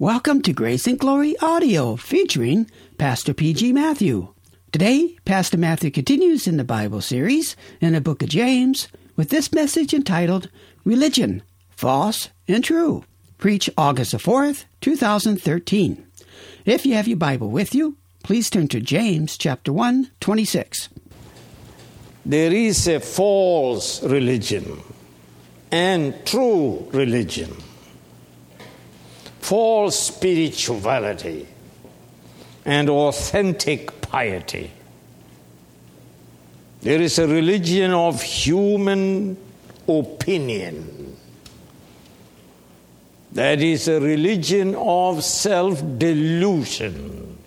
Welcome to Grace and Glory Audio, featuring Pastor P.G. Matthew. Today, Pastor Matthew continues in the Bible series in the Book of James with this message entitled, Religion, False and True. Preach August the 4th, 2013. If you have your Bible with you, please turn to James chapter 1, 26. There is a false religion and true religion. False spirituality and authentic piety. There is a religion of human opinion. That is a religion of self-delusion.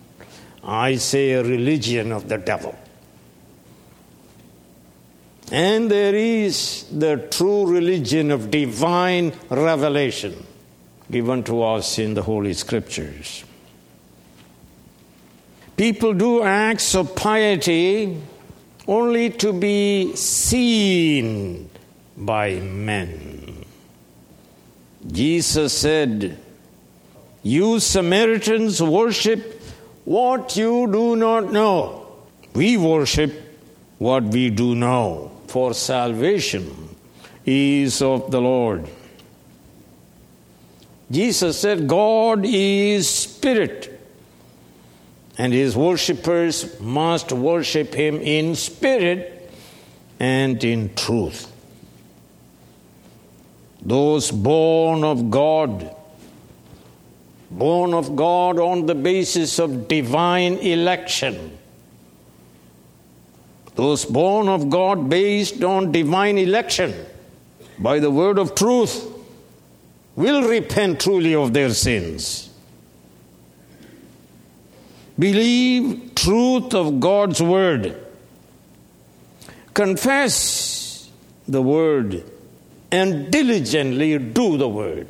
I say a religion of the devil. And there is the true religion of divine revelation, given to us in the Holy Scriptures. People do acts of piety only to be seen by men. Jesus said, "You Samaritans worship what you do not know. We worship what we do know, for salvation is of the Lord." Jesus said, God is spirit, and his worshippers must worship him in spirit and in truth. Those born of God on the basis of divine election, those born of God based on divine election by the word of truth, will repent truly of their sins, believe truth of God's word, confess the word, and diligently do the word.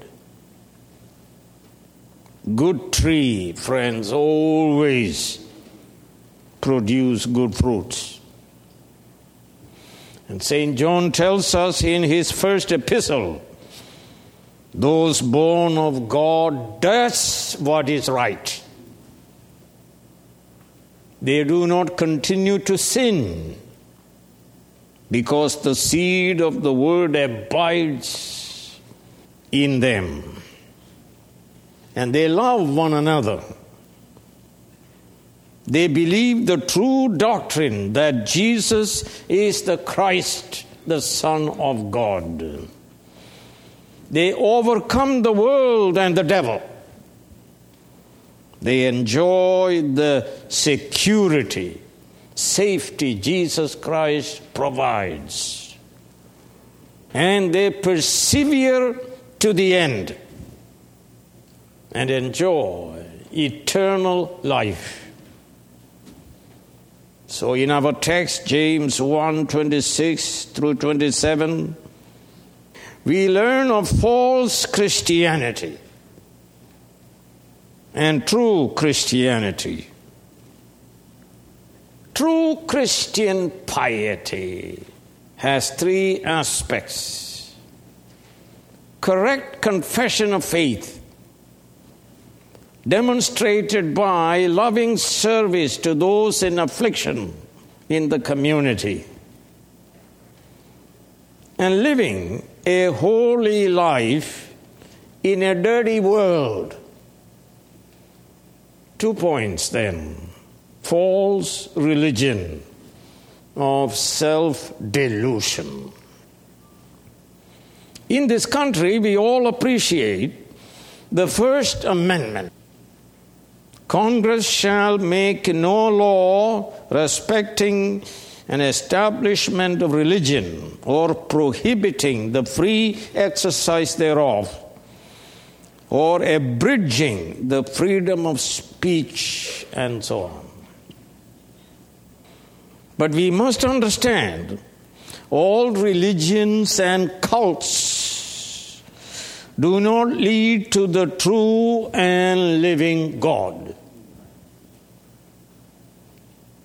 Good tree, friends, always produce good fruits. And St. John tells us in his first epistle, those born of God does what is right. They do not continue to sin because the seed of the word abides in them. And they love one another. They believe the true doctrine that Jesus is the Christ, the Son of God. They overcome the world and the devil. They enjoy the security, safety Jesus Christ provides. And they persevere to the end and enjoy eternal life. So in our text, James 1, 26 through 27, we learn of false Christianity and true Christianity. True Christian piety has three aspects: correct confession of faith, demonstrated by loving service to those in affliction in the community, and living a holy life in a dirty world. 2 points then. False religion of self-delusion. In this country, we all appreciate the First Amendment. Congress shall make no law respecting an establishment of religion or prohibiting the free exercise thereof or abridging the freedom of speech and so on. But we must understand all religions and cults do not lead to the true and living God.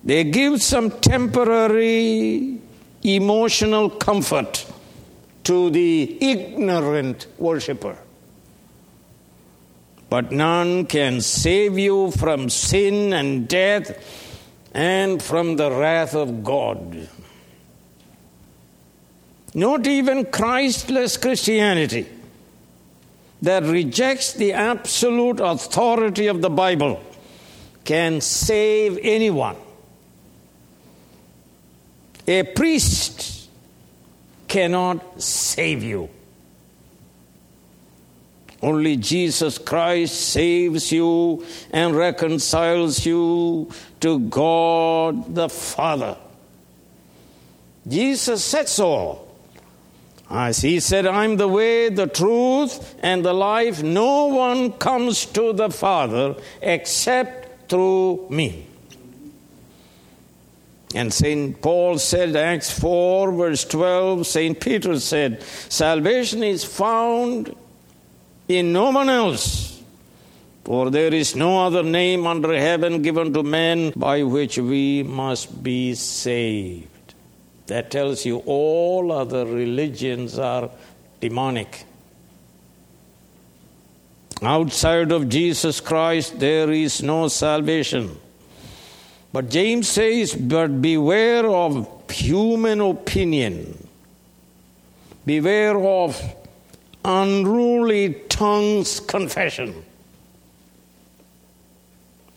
They give some temporary emotional comfort to the ignorant worshiper. But none can save you from sin and death and from the wrath of God. Not even Christless Christianity that rejects the absolute authority of the Bible can save anyone. A priest cannot save you. Only Jesus Christ saves you and reconciles you to God the Father. Jesus said so. As he said, I'm the way, the truth, and the life. No one comes to the Father except through me. And St. Paul said, Acts 4, verse 12, St. Peter said, salvation is found in no one else, for there is no other name under heaven given to men by which we must be saved. That tells you all other religions are demonic. Outside of Jesus Christ, there is no salvation. But James says, but beware of human opinion. Beware of unruly tongues confession.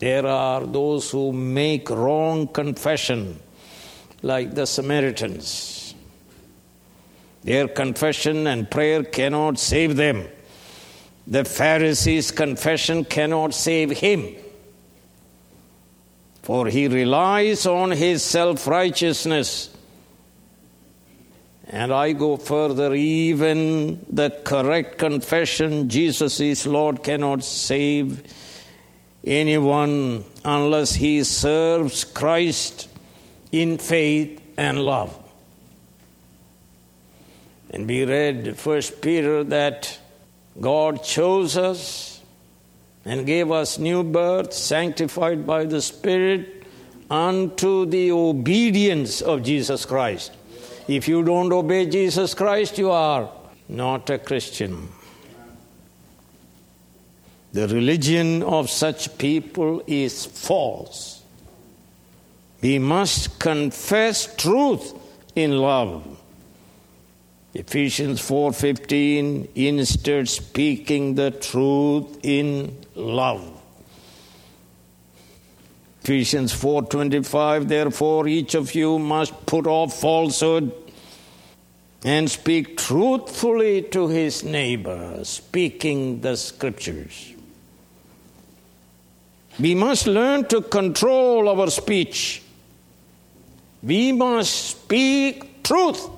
There are those who make wrong confession, like the Samaritans. Their confession and prayer cannot save them. The Pharisee's confession cannot save him, for he relies on his self-righteousness. And I go further, even the correct confession, Jesus is Lord, cannot save anyone unless he serves Christ in faith and love. And we read First Peter that God chose us and gave us new birth, sanctified by the Spirit, unto the obedience of Jesus Christ. If you don't obey Jesus Christ, you are not a Christian. The religion of such people is false. We must confess truth in love. Ephesians 4:15, instead speaking the truth in love. Ephesians 4:25, therefore each of you must put off falsehood and speak truthfully to his neighbor, speaking the scriptures. We must learn to control our speech. We must speak truth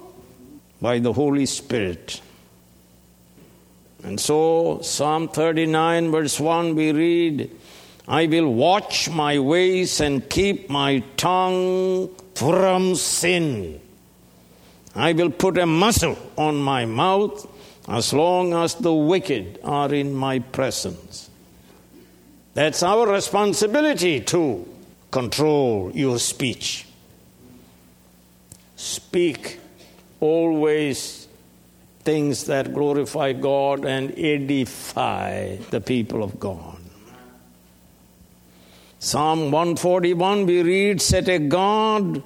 by the Holy Spirit. And so, Psalm 39, verse 1, we read, I will watch my ways and keep my tongue from sin. I will put a muzzle on my mouth as long as the wicked are in my presence. That's our responsibility to control your speech. Speak always things that glorify God and edify the people of God. Psalm 141, we read, set a guard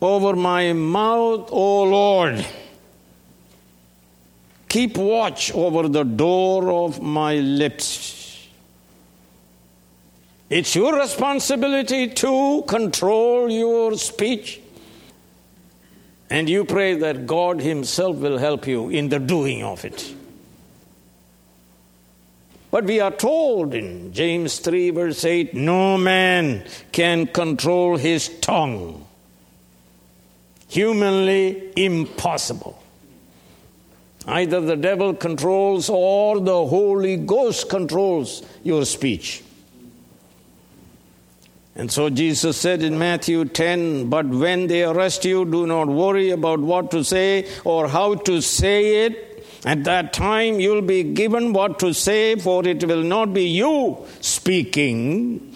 over my mouth, O Lord. Keep watch over the door of my lips. It's your responsibility to control your speech. And you pray that God himself will help you in the doing of it. But we are told in James 3 verse 8, no man can control his tongue. Humanly impossible. Either the devil controls or the Holy Ghost controls your speech. And so Jesus said in Matthew 10, but when they arrest you, do not worry about what to say or how to say it. At that time you'll be given what to say, for it will not be you speaking,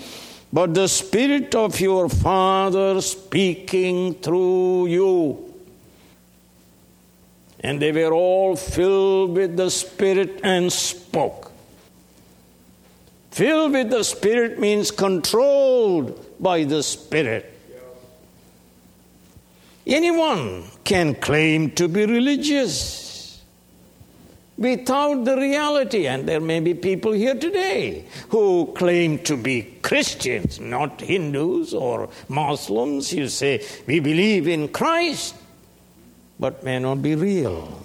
but the Spirit of your Father speaking through you. And they were all filled with the Spirit and spoke. Filled with the Spirit means controlled by the Spirit. Anyone can claim to be religious without the reality. And there may be people here today who claim to be Christians, not Hindus or Muslims. You say, we believe in Christ, but may not be real.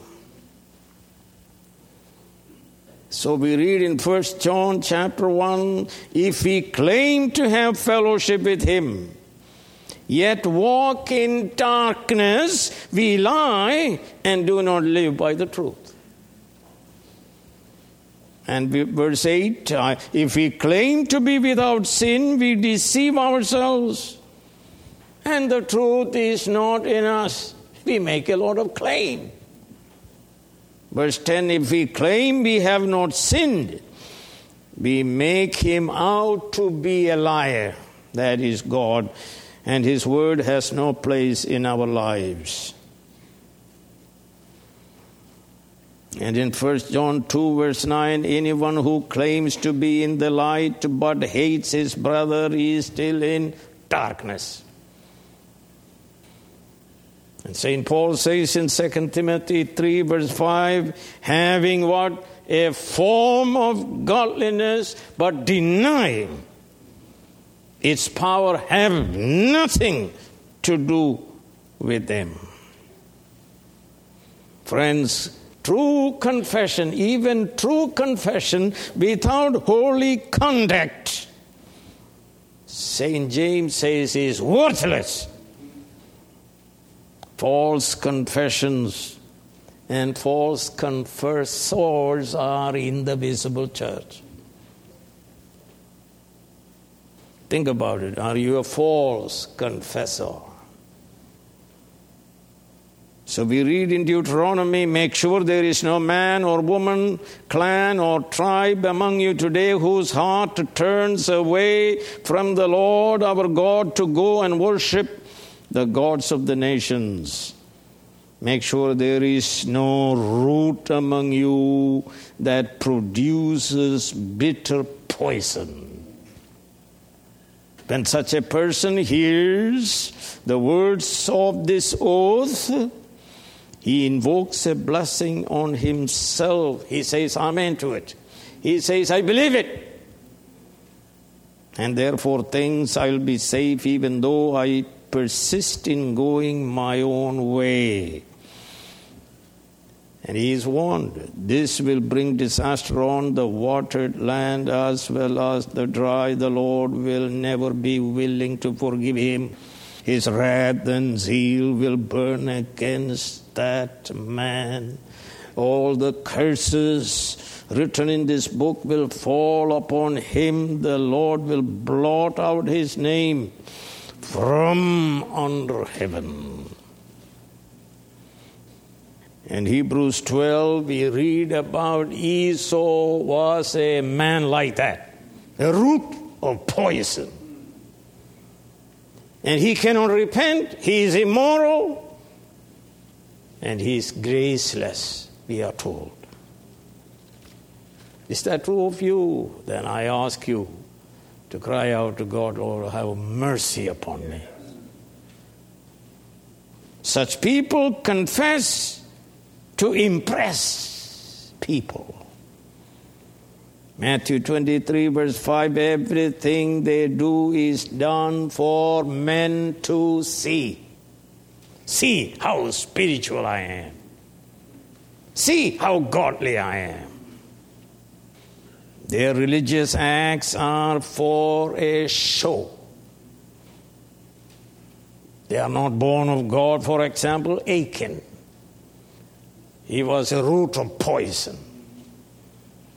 So we read in 1 John chapter 1, if we claim to have fellowship with him, yet walk in darkness, we lie and do not live by the truth. And verse 8, if we claim to be without sin, we deceive ourselves, and the truth is not in us. We make a lot of claims. Verse 10, if we claim we have not sinned, we make him out to be a liar. That is God, and his word has no place in our lives. And in 1 John 2 verse 9, anyone who claims to be in the light but hates his brother is still in darkness. And St. Paul says in 2 Timothy 3 verse 5, having what? A form of godliness, but denying its power, have nothing to do with them. Friends, true confession, even true confession without holy conduct, St. James says, is worthless. False confessions and false confessors are in the visible church. Think about it. Are you a false confessor? So we read in Deuteronomy, make sure there is no man or woman, clan or tribe among you today whose heart turns away from the Lord our God to go and worship the gods of the nations. Make sure there is no root among you that produces bitter poison. When such a person hears the words of this oath, he invokes a blessing on himself. He says, amen to it. He says, I believe it. And therefore things I'll be safe even though I persist in going my own way. And he is warned, this will bring disaster on the watered land as well as the dry. The Lord will never be willing to forgive him. His wrath and zeal will burn against that man. All the curses written in this book will fall upon him. The Lord will blot out his name from under heaven. In Hebrews 12, we read about Esau was a man like that, a root of poison. And he cannot repent, he is immoral, and he is graceless, we are told. Is that true of you? Then I ask you, to cry out to God, Lord, have mercy upon me. Such people confess to impress people. Matthew 23, verse 5, everything they do is done for men to see. See how spiritual I am. See how godly I am. Their religious acts are for a show. They are not born of God. For example, Achan. He was a root of poison.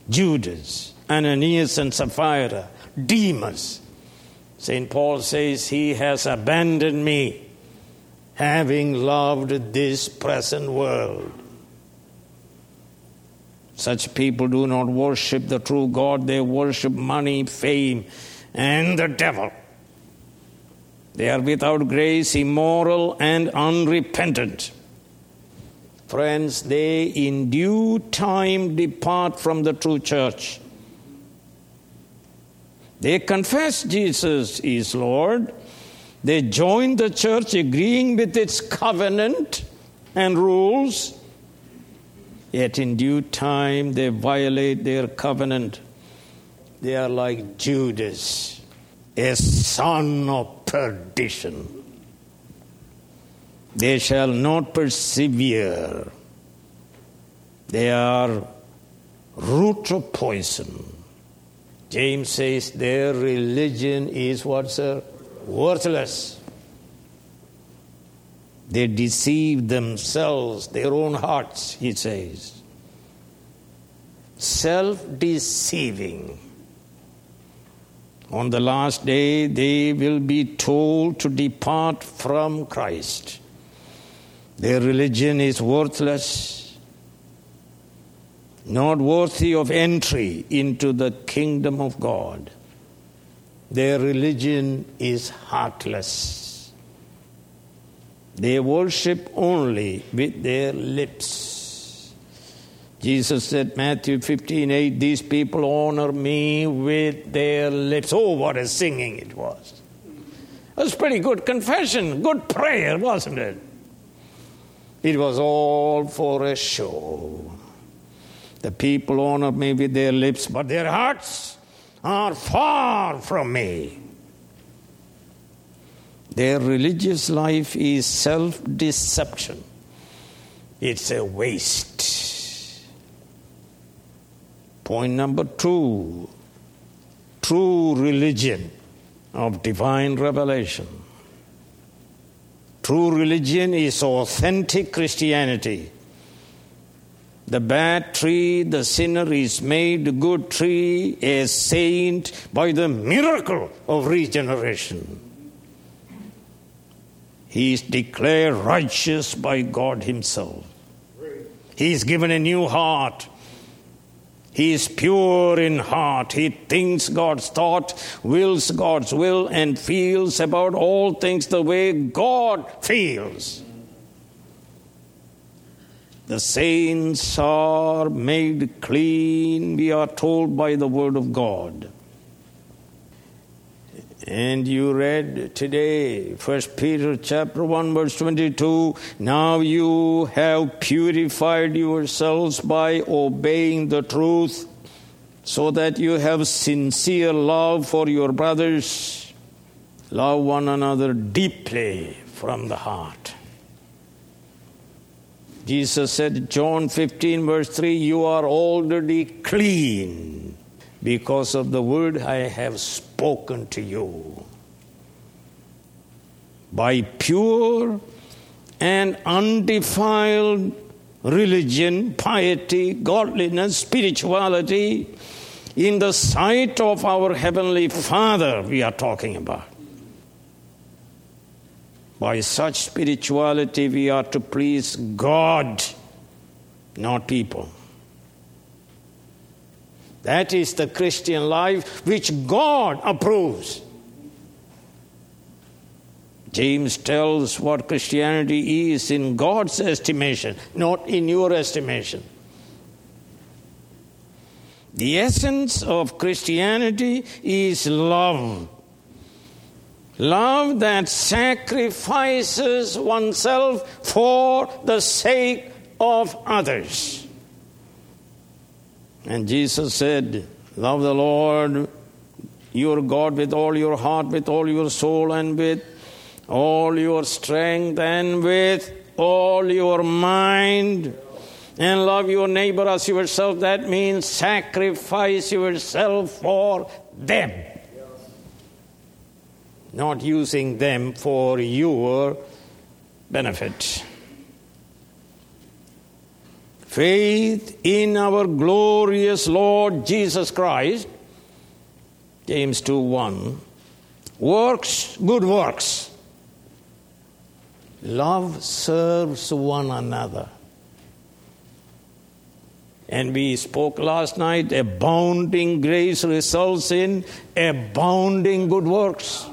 Judas, Ananias and Sapphira, Demas. St. Paul says, he has abandoned me, having loved this present world. Such people do not worship the true God. They worship money, fame, and the devil. They are without grace, immoral, and unrepentant. Friends, they in due time depart from the true church. They confessed Jesus is Lord. They joined the church, agreeing with its covenant and rules. Yet in due time, they violate their covenant. They are like Judas, a son of perdition. They shall not persevere. They are root of poison. James says their religion is what, sir? Worthless. They deceive themselves, their own hearts, he says. Self-deceiving. On the last day, they will be told to depart from Christ. Their religion is worthless, not worthy of entry into the kingdom of God. Their religion is heartless. They worship only with their lips. Jesus said, Matthew 15:8, these people honor me with their lips. Oh, what a singing it was. It was pretty good confession, good prayer, wasn't it? It was all for a show. The people honor me with their lips, but their hearts are far from me. Their religious life is self-deception. It's a waste. Point number 2, true religion of divine revelation. True religion is authentic Christianity. The bad tree, the sinner is made a good tree, a saint by the miracle of regeneration. He is declared righteous by God himself. He is given a new heart. He is pure in heart. He thinks God's thought, wills God's will, and feels about all things the way God feels. The saints are made clean, we are told, by the word of God. And you read today, 1 Peter chapter 1, verse 22, now you have purified yourselves by obeying the truth, so that you have sincere love for your brothers. Love one another deeply from the heart. Jesus said, John 15, verse 3, you are already clean because of the word I have spoken to you. By pure and undefiled religion, piety, godliness, spirituality, in the sight of our Heavenly Father we are talking about. By such spirituality we are to please God, not people. That is the Christian life which God approves. James tells what Christianity is in God's estimation, not in your estimation. The essence of Christianity is love. Love that sacrifices oneself for the sake of others. And Jesus said, love the Lord your God with all your heart, with all your soul, and with all your strength, and with all your mind. And love your neighbor as yourself. That means sacrifice yourself for them. Not using them for your benefit. Faith in our glorious Lord Jesus Christ, James 2:1, works, good works. Love serves one another. And we spoke last night, abounding grace results in abounding good works.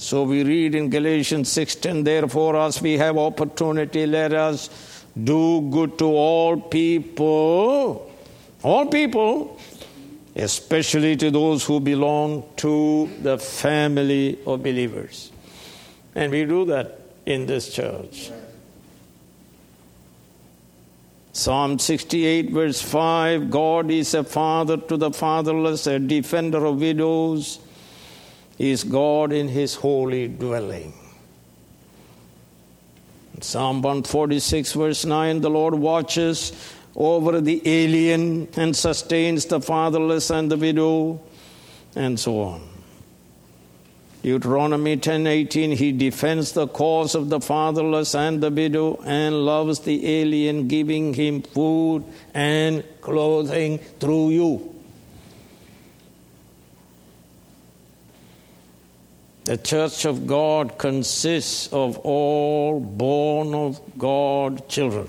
So we read in Galatians 6:10, therefore, as we have opportunity, let us do good to all people, especially to those who belong to the family of believers. And we do that in this church. Psalm 68 verse 5, God is a father to the fatherless, a defender of widows. He is God in his holy dwelling. Psalm 146 verse 9, the Lord watches over the alien and sustains the fatherless and the widow, and so on. Deuteronomy 10:18, he defends the cause of the fatherless and the widow and loves the alien, giving him food and clothing through you. The church of God consists of all born of God children.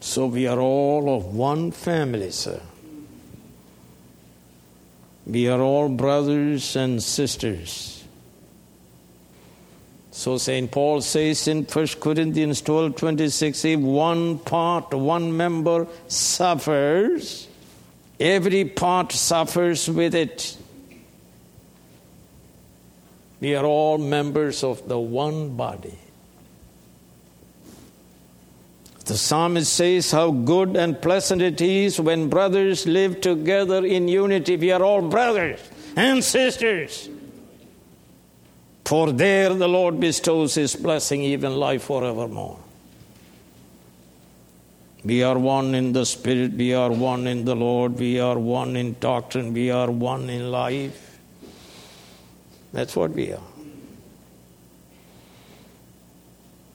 So we are all of one family, sir. We are all brothers and sisters. So St. Paul says in 1 Corinthians 12:26, if one part, one member suffers, every part suffers with it. We are all members of the one body. The psalmist says how good and pleasant it is when brothers live together in unity. We are all brothers and sisters. For there the Lord bestows his blessing, even life forevermore. We are one in the Spirit. We are one in the Lord. We are one in doctrine. We are one in life. That's what we are.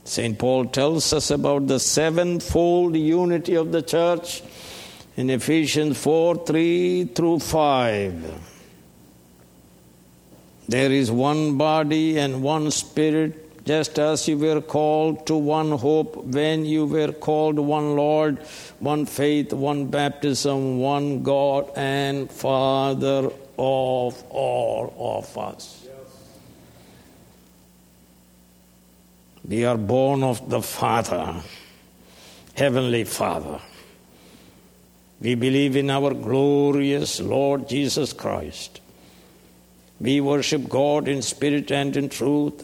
St. Paul tells us about the sevenfold unity of the church in Ephesians 4:3-5. There is one body and one Spirit, just as you were called to one hope when you were called, one Lord, one faith, one baptism, one God and Father of all of us. We are born of the Father, Heavenly Father. We believe in our glorious Lord Jesus Christ. We worship God in spirit and in truth.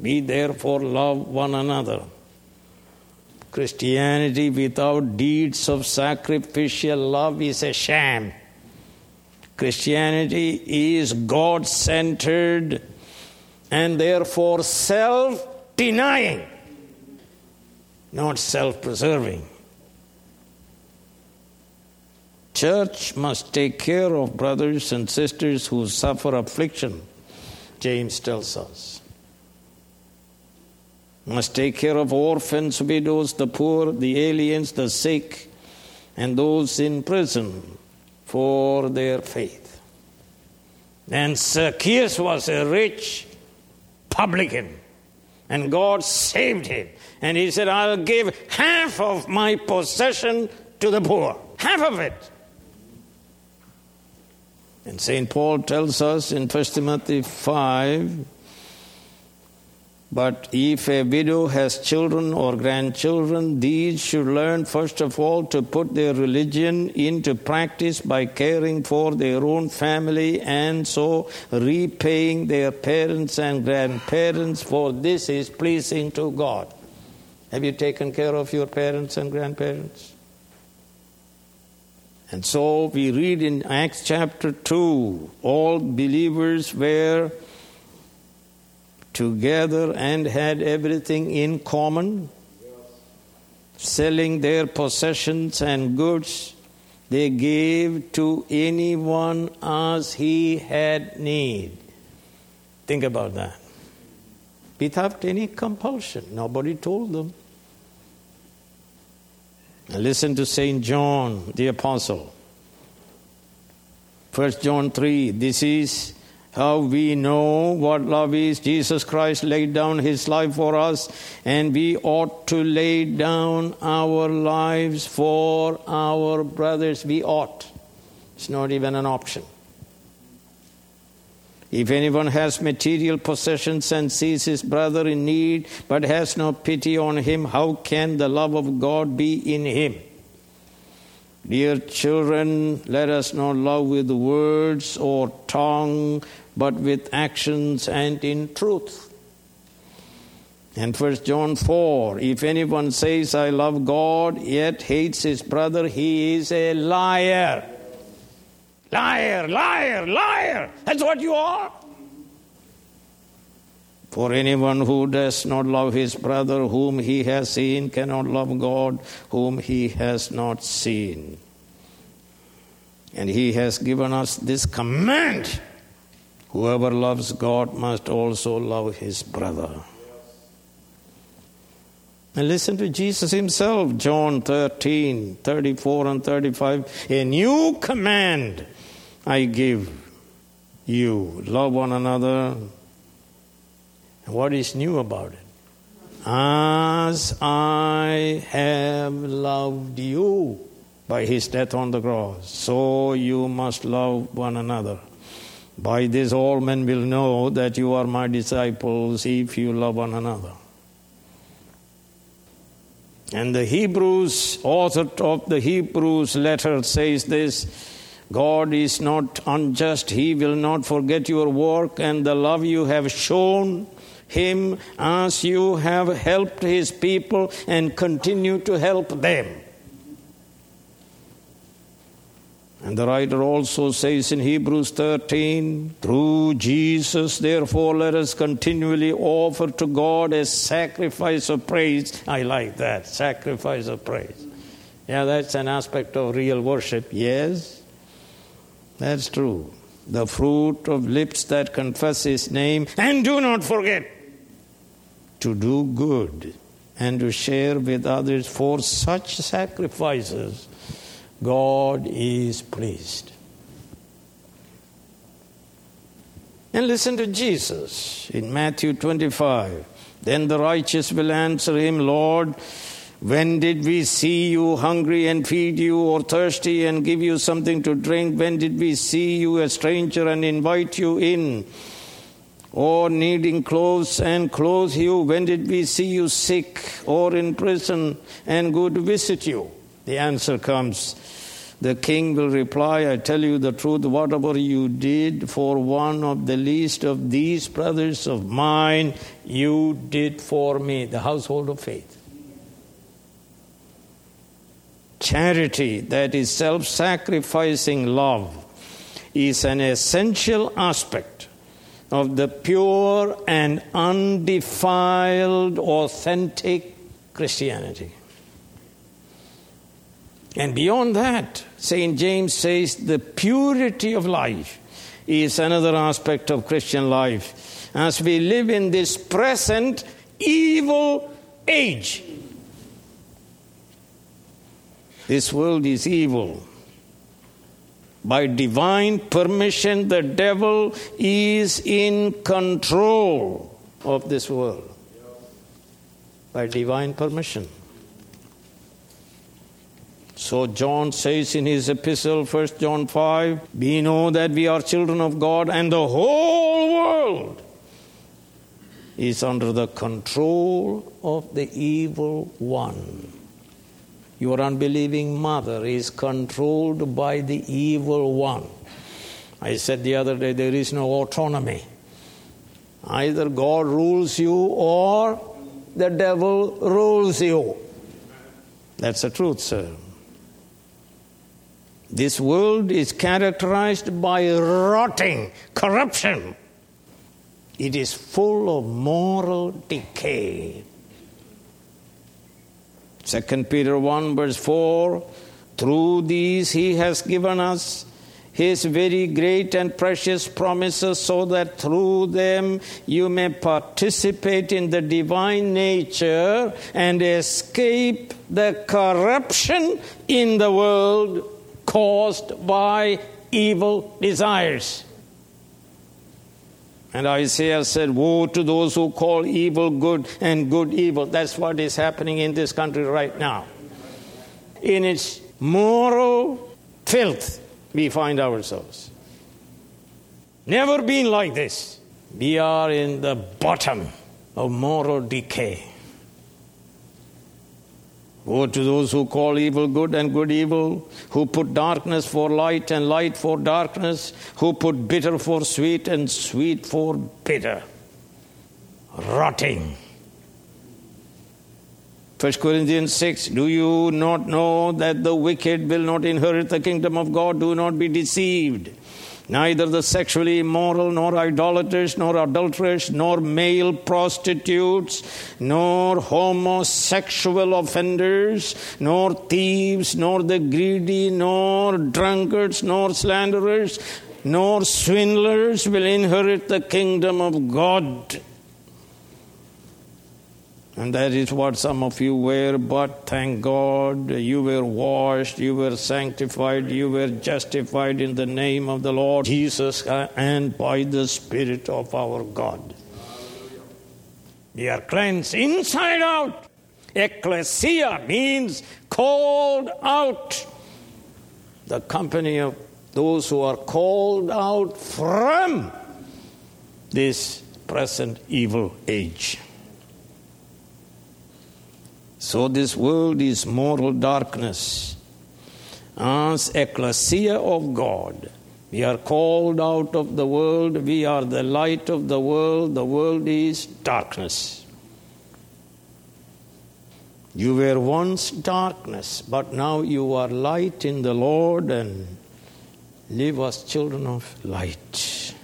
We therefore love one another. Christianity without deeds of sacrificial love is a sham. Christianity is God-centered and therefore self-denying, not self-preserving. Church must take care of brothers and sisters who suffer affliction, James tells us. Must take care of orphans, widows, the poor, the aliens, the sick, and those in prison for their faith. And Zacchaeus was a rich publican. And God saved him. And he said, I'll give half of my possession to the poor. Half of it. And St. Paul tells us in 1 Timothy 5, but if a widow has children or grandchildren, these should learn first of all to put their religion into practice by caring for their own family and so repaying their parents and grandparents, for this is pleasing to God. Have you taken care of your parents and grandparents? And so we read in Acts chapter 2, all believers were together and had everything in common, selling their possessions and goods, they gave to anyone as he had need. Think about that. Without any compulsion, nobody told them. Now listen to St. John the Apostle. 1 John 3, this is how we know what love is. Jesus Christ laid down his life for us, and we ought to lay down our lives for our brothers. We ought. It's not even an option. If anyone has material possessions and sees his brother in need, but has no pity on him, how can the love of God be in him? Dear children, let us not love with words or tongue, but with actions and in truth. And 1 John 4, if anyone says, I love God, yet hates his brother, he is a liar. Liar, liar, liar. That's what you are. For anyone who does not love his brother whom he has seen cannot love God whom he has not seen. And he has given us this command. Whoever loves God must also love his brother. And listen to Jesus himself, John 13, 34 and 35. A new command I give you. Love one another. What is new about it? As I have loved you by his death on the cross, so you must love one another. By this all men will know that you are my disciples if you love one another. And the Hebrews, author of the Hebrews letter says this, God is not unjust. He will not forget your work and the love you have shown him as you have helped his people and continue to help them. And the writer also says in Hebrews 13, through Jesus, therefore, let us continually offer to God a sacrifice of praise. I like that, sacrifice of praise. Yeah, that's an aspect of real worship. Yes, that's true. The fruit of lips that confess his name, and do not forget to do good and to share with others, for such sacrifices God is pleased. And listen to Jesus in Matthew 25. Then the righteous will answer him, Lord, when did we see you hungry and feed you, or thirsty and give you something to drink? When did we see you a stranger and invite you in, or needing clothes and clothe you? When did we see you sick or in prison and go to visit you? The answer comes. The king will reply, I tell you the truth, whatever you did for one of the least of these brothers of mine, you did for me. The household of faith. Charity, that is self-sacrificing love, is an essential aspect of the pure and undefiled, authentic Christianity. And beyond that, St. James says the purity of life is another aspect of Christian life. As we live in this present evil age, this world is evil. By divine permission, the devil is in control of this world. By divine permission. So John says in his epistle, 1 John 5, we know that we are children of God, and the whole world is under the control of the evil one. Your unbelieving mother is controlled by the evil one. I said the other day, there is no autonomy. Either God rules you or the devil rules you. That's the truth, sir. This world is characterized by rotting, corruption. It is full of moral decay. 2 Peter 1 verse 4, through these he has given us his very great and precious promises, so that through them you may participate in the divine nature and escape the corruption in the world caused by evil desires. And Isaiah said, woe to those who call evil good and good evil. That's what is happening in this country right now. In its moral filth, we find ourselves. Never been like this. We are in the bottom of moral decay. Woe to those who call evil good and good evil, who put darkness for light and light for darkness, who put bitter for sweet and sweet for bitter. Rotting. 1 Corinthians 6, do you not know that the wicked will not inherit the kingdom of God? Do not be deceived. Neither the sexually immoral, nor idolaters, nor adulterers, nor male prostitutes, nor homosexual offenders, nor thieves, nor the greedy, nor drunkards, nor slanderers, nor swindlers will inherit the kingdom of God. And that is what some of you were, but thank God you were washed, you were sanctified, you were justified in the name of the Lord Jesus and by the Spirit of our God. We are cleansed inside out. Ecclesia means called out. The company of those who are called out from this present evil age. So this world is moral darkness. As ecclesia of God, we are called out of the world. We are the light of the world. The world is darkness. You were once darkness, but now you are light in the Lord, and live as children of light.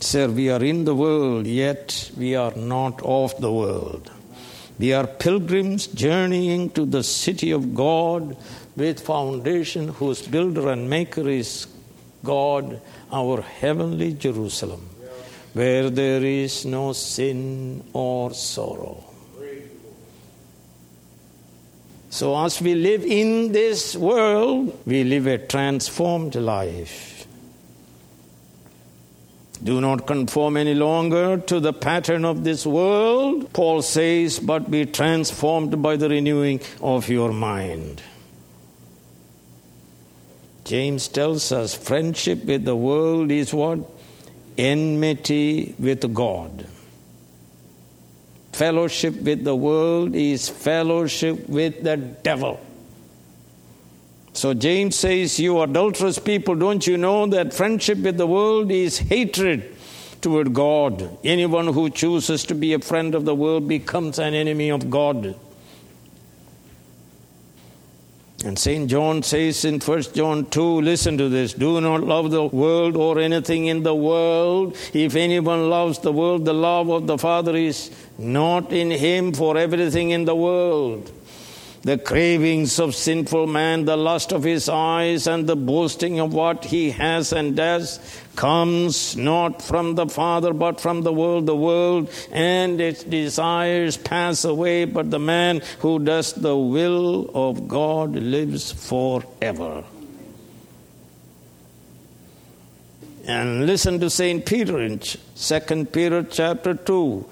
Sir, we are in the world, yet we are not of the world. We are pilgrims journeying to the city of God with foundation whose builder and maker is God, our heavenly Jerusalem, where there is no sin or sorrow. So as we live in this world, we live a transformed life. Do not conform any longer to the pattern of this world, Paul says, but be transformed by the renewing of your mind. James tells us friendship with the world is what? Enmity with God. Fellowship with the world is fellowship with the devil. So James says, you adulterous people, don't you know that friendship with the world is hatred toward God? Anyone who chooses to be a friend of the world becomes an enemy of God. And St. John says in 1 John 2, listen to this, do not love the world or anything in the world. If anyone loves the world, the love of the Father is not in him, for everything in the world, the cravings of sinful man, the lust of his eyes, and the boasting of what he has and does, comes not from the Father, but from the world. The world and its desires pass away, but the man who does the will of God lives forever. And listen to St. Peter in 2 Peter chapter 2.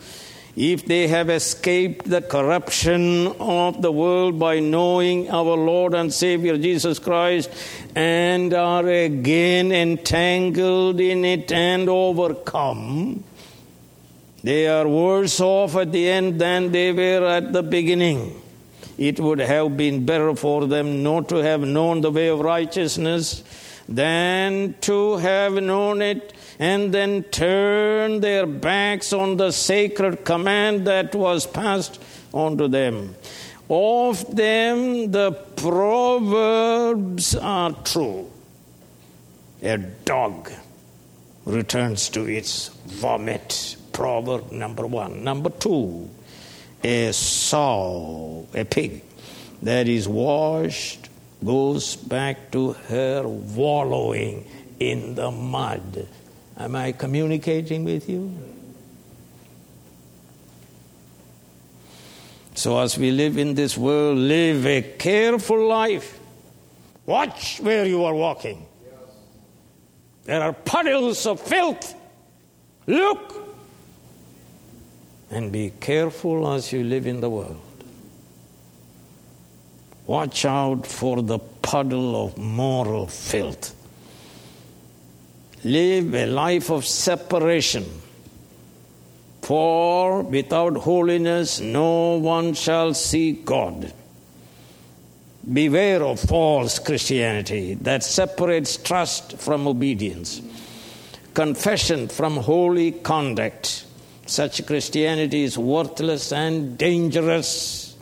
If they have escaped the corruption of the world by knowing our Lord and Savior Jesus Christ, and are again entangled in it and overcome, they are worse off at the end than they were at the beginning. It would have been better for them not to have known the way of righteousness than to have known it, and then turn their backs on the sacred command that was passed on to them. Of them the proverbs are true. A dog returns to its vomit. Proverb number 1. Number 2, a sow, a pig, that is washed goes back to her wallowing in the mud. Am I communicating with you? So as we live in this world, live a careful life. Watch where you are walking. There are puddles of filth. Look. And be careful as you live in the world. Watch out for the puddle of moral filth. Live a life of separation For without holiness no one shall see God. Beware of false Christianity that separates trust from obedience, confession from holy conduct. Such Christianity is worthless and dangerous.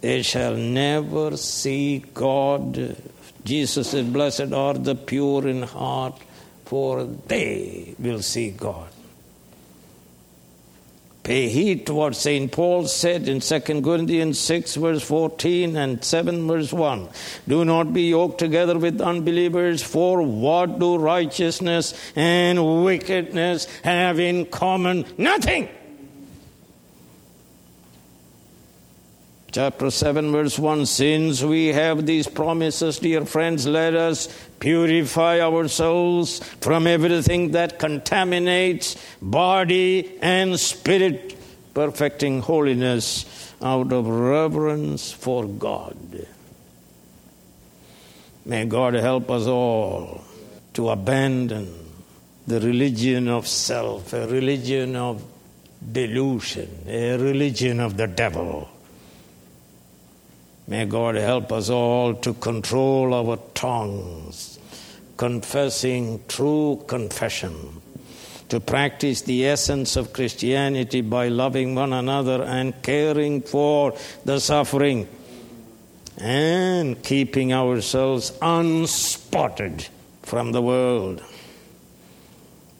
They shall never see God. Jesus said, "Blessed are the pure in heart, for they will see God." Pay heed to what St. Paul said in 2 Corinthians 6, verse 14 and 7, verse 1. Do not be yoked together with unbelievers, for what do righteousness and wickedness have in common? Nothing! Chapter 7, verse 1, since we have these promises, dear friends, let us purify ourselves from everything that contaminates body and spirit, perfecting holiness out of reverence for God. May God help us all to abandon the religion of self, a religion of delusion, a religion of the devil. May God help us all to control our tongues, confessing true confession, to practice the essence of Christianity by loving one another and caring for the suffering, and keeping ourselves unspotted from the world.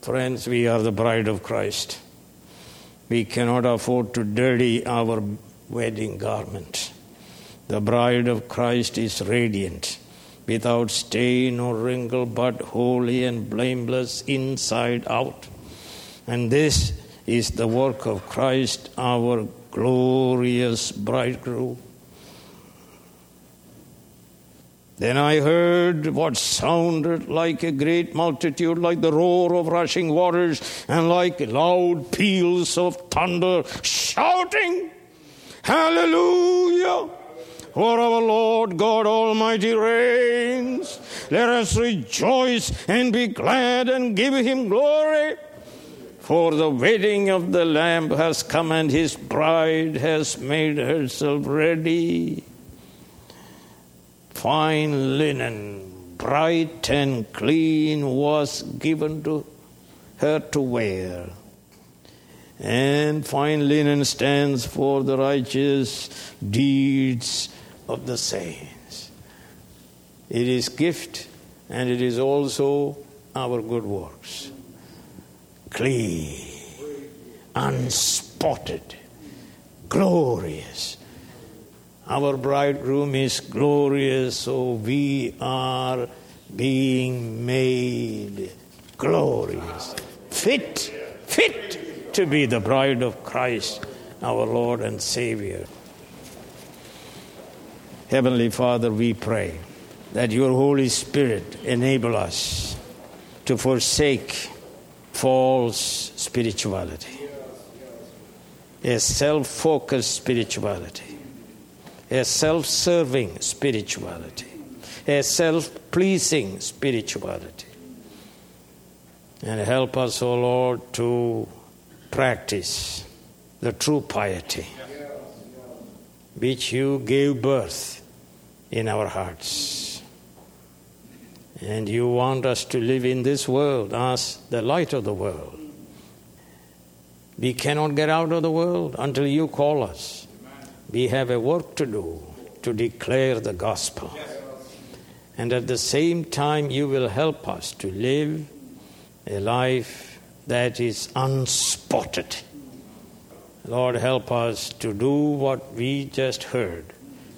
Friends, we are the bride of Christ. We cannot afford to dirty our wedding garment. The bride of Christ is radiant, without stain or wrinkle, but holy and blameless inside out. And this is the work of Christ, our glorious bridegroom. Then I heard what sounded like a great multitude, like the roar of rushing waters, and like loud peals of thunder, shouting, Hallelujah! For our Lord God Almighty reigns. Let us rejoice and be glad and give him glory. For the wedding of the Lamb has come and his bride has made herself ready. Fine linen, bright and clean, was given to her to wear. And fine linen stands for the righteous deeds of the saints. It is gift, and it is also our good works. Clean, unspotted, glorious. Our bridegroom is glorious, so we are being made glorious. Fit to be the bride of Christ, our Lord and Savior. Heavenly Father, we pray that your Holy Spirit enable us to forsake false spirituality, a self-focused spirituality, a self-serving spirituality, a self-pleasing spirituality. And help us, O Lord, to practice the true piety which you gave birth in our hearts. And you want us to live in this world as the light of the world. We cannot get out of the world until you call us. We have a work to do to declare the gospel. And at the same time, you will help us to live a life that is unspotted. Lord, help us to do what we just heard.